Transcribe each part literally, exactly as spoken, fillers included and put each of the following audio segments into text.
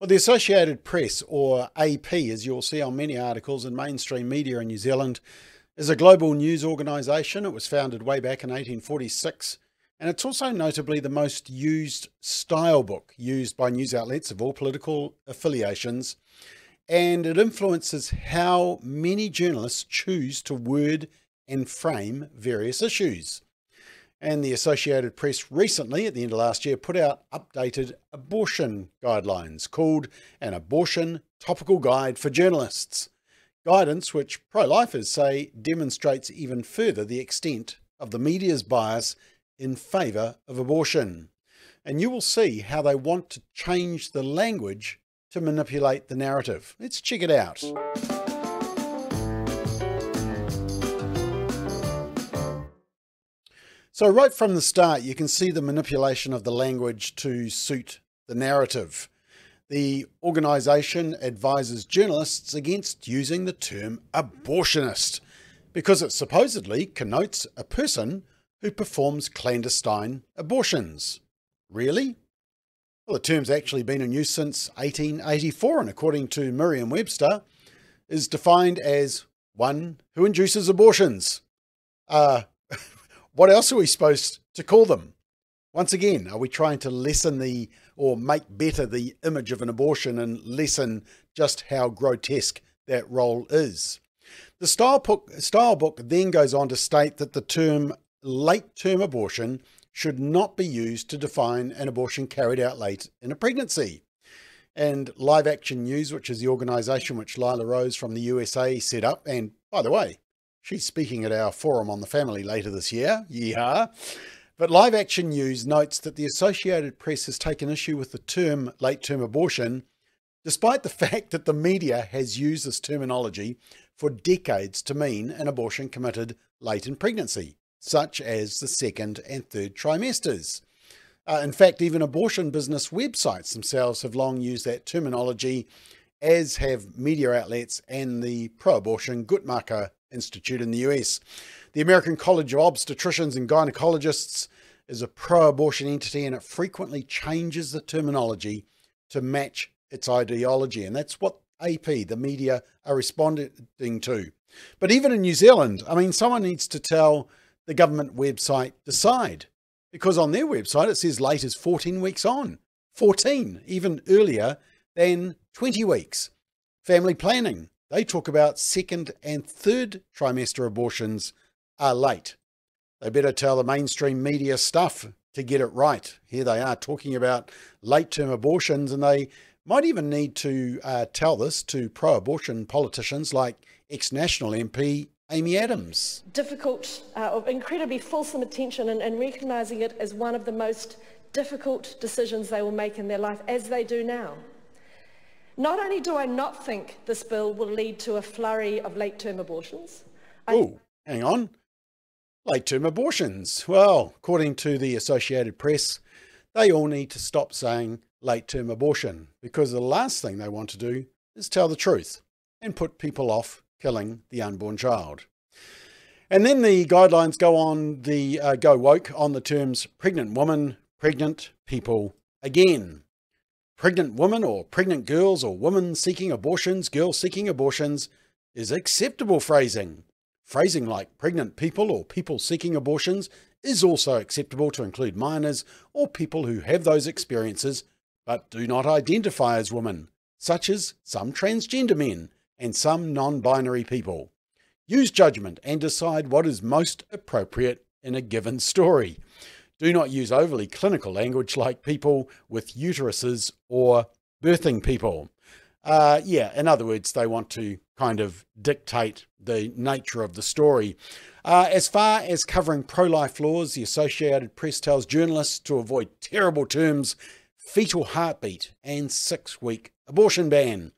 Well, the Associated Press, or A P, as you'll see on many articles in mainstream media in New Zealand, is a global news organisation. It was founded way back in eighteen forty-six, and it's also notably the most used style book used by news outlets of all political affiliations, and it influences how many journalists choose to word and frame various issues. And the Associated Press recently, at the end of last year, put out updated abortion guidelines called an Abortion Topical Guide for Journalists. Guidance which pro-lifers say demonstrates even further the extent of the media's bias in favour of abortion. And you will see how they want to change the language to manipulate the narrative. Let's check it out. So right from the start, you can see the manipulation of the language to suit the narrative. The organisation advises journalists against using the term abortionist because it supposedly connotes a person who performs clandestine abortions. Really? Well, the term's actually been in use since eighteen eighty-four and, according to Merriam-Webster, is defined as one who induces abortions. Uh... What else are we supposed to call them? Once again, are we trying to lessen the, or make better the image of an abortion and lessen just how grotesque that role is? The style book, style book then goes on to state that the term late-term abortion should not be used to define an abortion carried out late in a pregnancy. And Live Action News, which is the organisation which Lila Rose from the U S A set up, and by the way, she's speaking at our forum on the family later this year. Yeehaw. But Live Action News notes that the Associated Press has taken issue with the term late-term abortion, despite the fact that the media has used this terminology for decades to mean an abortion committed late in pregnancy, such as the second and third trimesters. Uh, in fact, even abortion business websites themselves have long used that terminology, as have media outlets and the pro-abortion Guttmacher Institute in the U S. The American College of Obstetricians and Gynaecologists is a pro-abortion entity, and it frequently changes the terminology to match its ideology. And that's what A P, the media, are responding to. But even in New Zealand, I mean, someone needs to tell the government website Decide, because on their website it says late is fourteen weeks on, fourteen, even earlier than twenty weeks. Family Planning, they talk about second and third trimester abortions are late. They better tell the mainstream media stuff to get it right. Here they are talking about late-term abortions, and they might even need to uh, tell this to pro-abortion politicians like ex-National M P Amy Adams. Difficult, uh, of incredibly fulsome attention, and, and recognising it as one of the most difficult decisions they will make in their life, as they do now. Not only do I not think this bill will lead to a flurry of late-term abortions... Oh, hang on. Late-term abortions. Well, according to the Associated Press, they all need to stop saying late-term abortion, because the last thing they want to do is tell the truth and put people off killing the unborn child. And then the guidelines go on the uh, go woke on the terms pregnant woman, pregnant people again. Pregnant women or pregnant girls or women seeking abortions, girls seeking abortions is acceptable phrasing. Phrasing like pregnant people or people seeking abortions is also acceptable to include minors or people who have those experiences but do not identify as women, such as some transgender men and some non-binary people. Use judgment and decide what is most appropriate in a given story. Do not use overly clinical language like people with uteruses or birthing people. Uh, yeah, in other words, they want to kind of dictate the nature of the story. Uh, as far as covering pro-life laws, the Associated Press tells journalists to avoid terrible terms, fetal heartbeat and six-week abortion ban.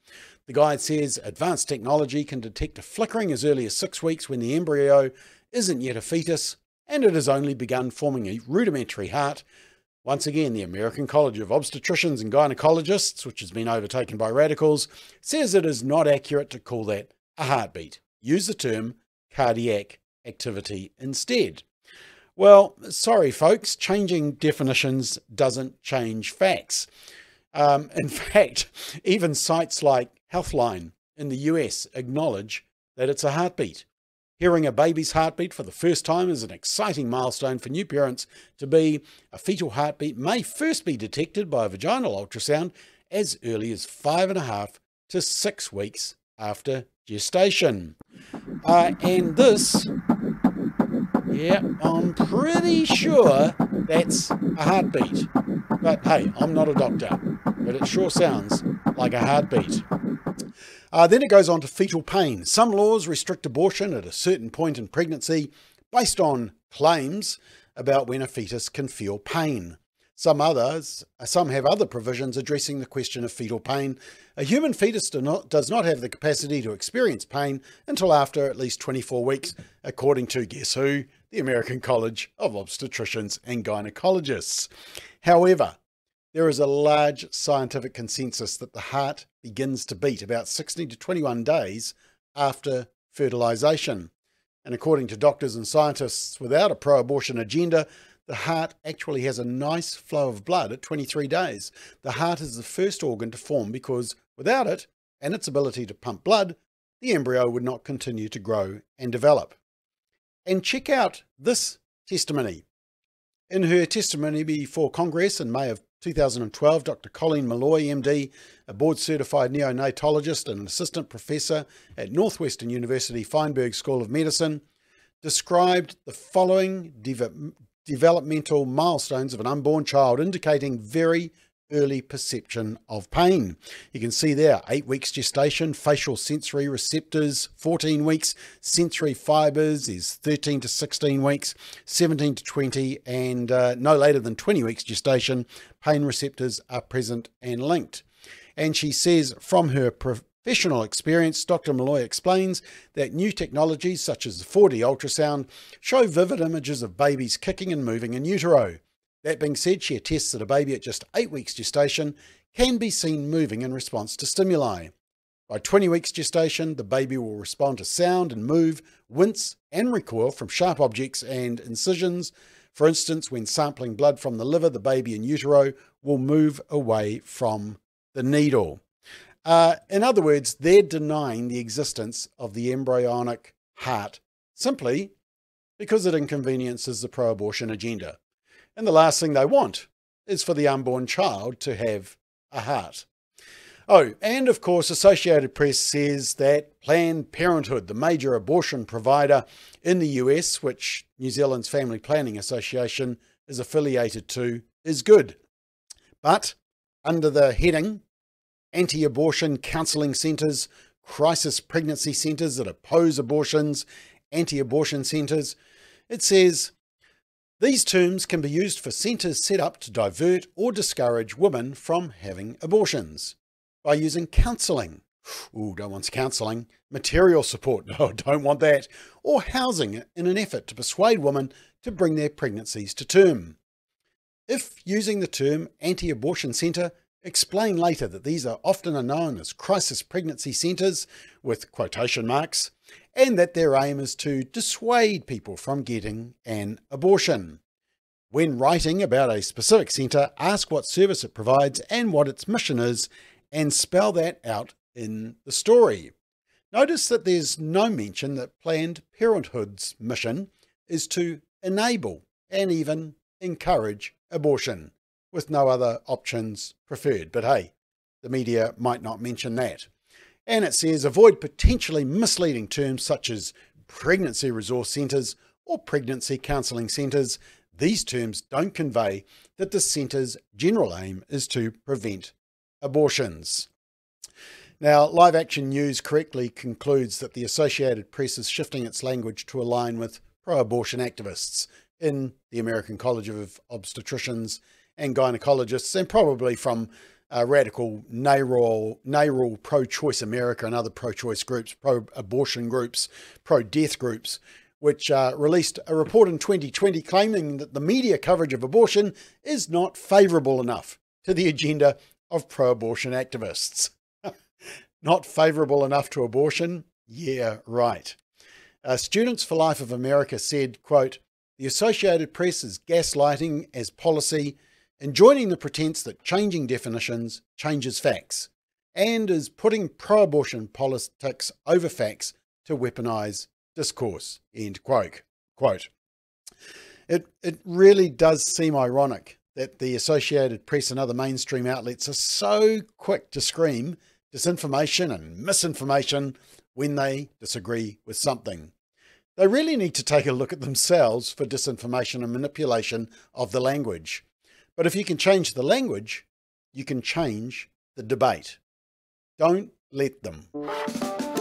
The guide says advanced technology can detect a flickering as early as six weeks when the embryo isn't yet a fetus, and it has only begun forming a rudimentary heart. Once again, the American College of Obstetricians and Gynaecologists, which has been overtaken by radicals, says it is not accurate to call that a heartbeat. Use the term cardiac activity instead. Well, sorry folks, changing definitions doesn't change facts. Um, in fact, even sites like Healthline in the U S acknowledge that it's a heartbeat. Hearing a baby's heartbeat for the first time is an exciting milestone for new parents to be. A fetal heartbeat may first be detected by a vaginal ultrasound as early as five and a half to six weeks after gestation. Uh, and this, yeah, I'm pretty sure that's a heartbeat. But hey, I'm not a doctor, but it sure sounds like a heartbeat. Uh, then it goes on to fetal pain. Some laws restrict abortion at a certain point in pregnancy based on claims about when a fetus can feel pain. Some others, some have other provisions addressing the question of fetal pain. A human fetus do not, does not have the capacity to experience pain until after at least twenty-four weeks, according to, guess who, the American College of Obstetricians and Gynaecologists. However, there is a large scientific consensus that the heart begins to beat about sixteen to twenty-one days after fertilization. And according to doctors and scientists without a pro-abortion agenda, the heart actually has a nice flow of blood at twenty-three days. The heart is the first organ to form because without it and its ability to pump blood, the embryo would not continue to grow and develop. And check out this testimony. In her testimony before Congress in May of two thousand twelve, Doctor Colleen Malloy, M D, a board-certified neonatologist and an assistant professor at Northwestern University Feinberg School of Medicine, described the following development developmental milestones of an unborn child indicating very early perception of pain. You can see there, eight weeks gestation, facial sensory receptors, fourteen weeks, sensory fibers is thirteen to sixteen weeks, seventeen to twenty, and uh, no later than twenty weeks gestation, pain receptors are present and linked. And she says from her professional experience, Doctor Malloy explains that new technologies such as the four D ultrasound show vivid images of babies kicking and moving in utero. That being said, she attests that a baby at just eight weeks gestation can be seen moving in response to stimuli. By twenty weeks gestation, the baby will respond to sound and move, wince and recoil from sharp objects and incisions. For instance, when sampling blood from the liver, the baby in utero will move away from the needle. Uh, in other words, they're denying the existence of the embryonic heart simply because it inconveniences the pro-abortion agenda. And the last thing they want is for the unborn child to have a heart. Oh, and of course, Associated Press says that Planned Parenthood, the major abortion provider in the U S, which New Zealand's Family Planning Association is affiliated to, is good. But under the heading, anti-abortion counselling centres, crisis pregnancy centres that oppose abortions, anti-abortion centres, it says, these terms can be used for centres set up to divert or discourage women from having abortions by using counselling. Ooh, don't want counselling. Material support, no, don't want that. Or housing in an effort to persuade women to bring their pregnancies to term. If using the term anti-abortion centre, explain later that these are often known as crisis pregnancy centres with quotation marks and that their aim is to dissuade people from getting an abortion. When writing about a specific centre, ask what service it provides and what its mission is and spell that out in the story. Notice that there's no mention that Planned Parenthood's mission is to enable and even encourage abortion, with no other options preferred. But hey, the media might not mention that. And it says, avoid potentially misleading terms such as pregnancy resource centres or pregnancy counselling centres. These terms don't convey that the centre's general aim is to prevent abortions. Now, Live Action News correctly concludes that the Associated Press is shifting its language to align with pro-abortion activists in the American College of Obstetricians and Gynaecologists, and probably from uh, radical NARAL, NARAL pro-choice America and other pro-choice groups, pro-abortion groups, pro-death groups, which uh, released a report in twenty twenty claiming that the media coverage of abortion is not favourable enough to the agenda of pro-abortion activists. Not favourable enough to abortion? Yeah, right. Uh, Students for Life of America said, quote, the Associated Press is gaslighting as policy and joining the pretense that changing definitions changes facts, and is putting pro-abortion politics over facts to weaponize discourse, end quote. quote. It, it really does seem ironic that the Associated Press and other mainstream outlets are so quick to scream disinformation and misinformation when they disagree with something. They really need to take a look at themselves for disinformation and manipulation of the language. But if you can change the language, you can change the debate. Don't let them.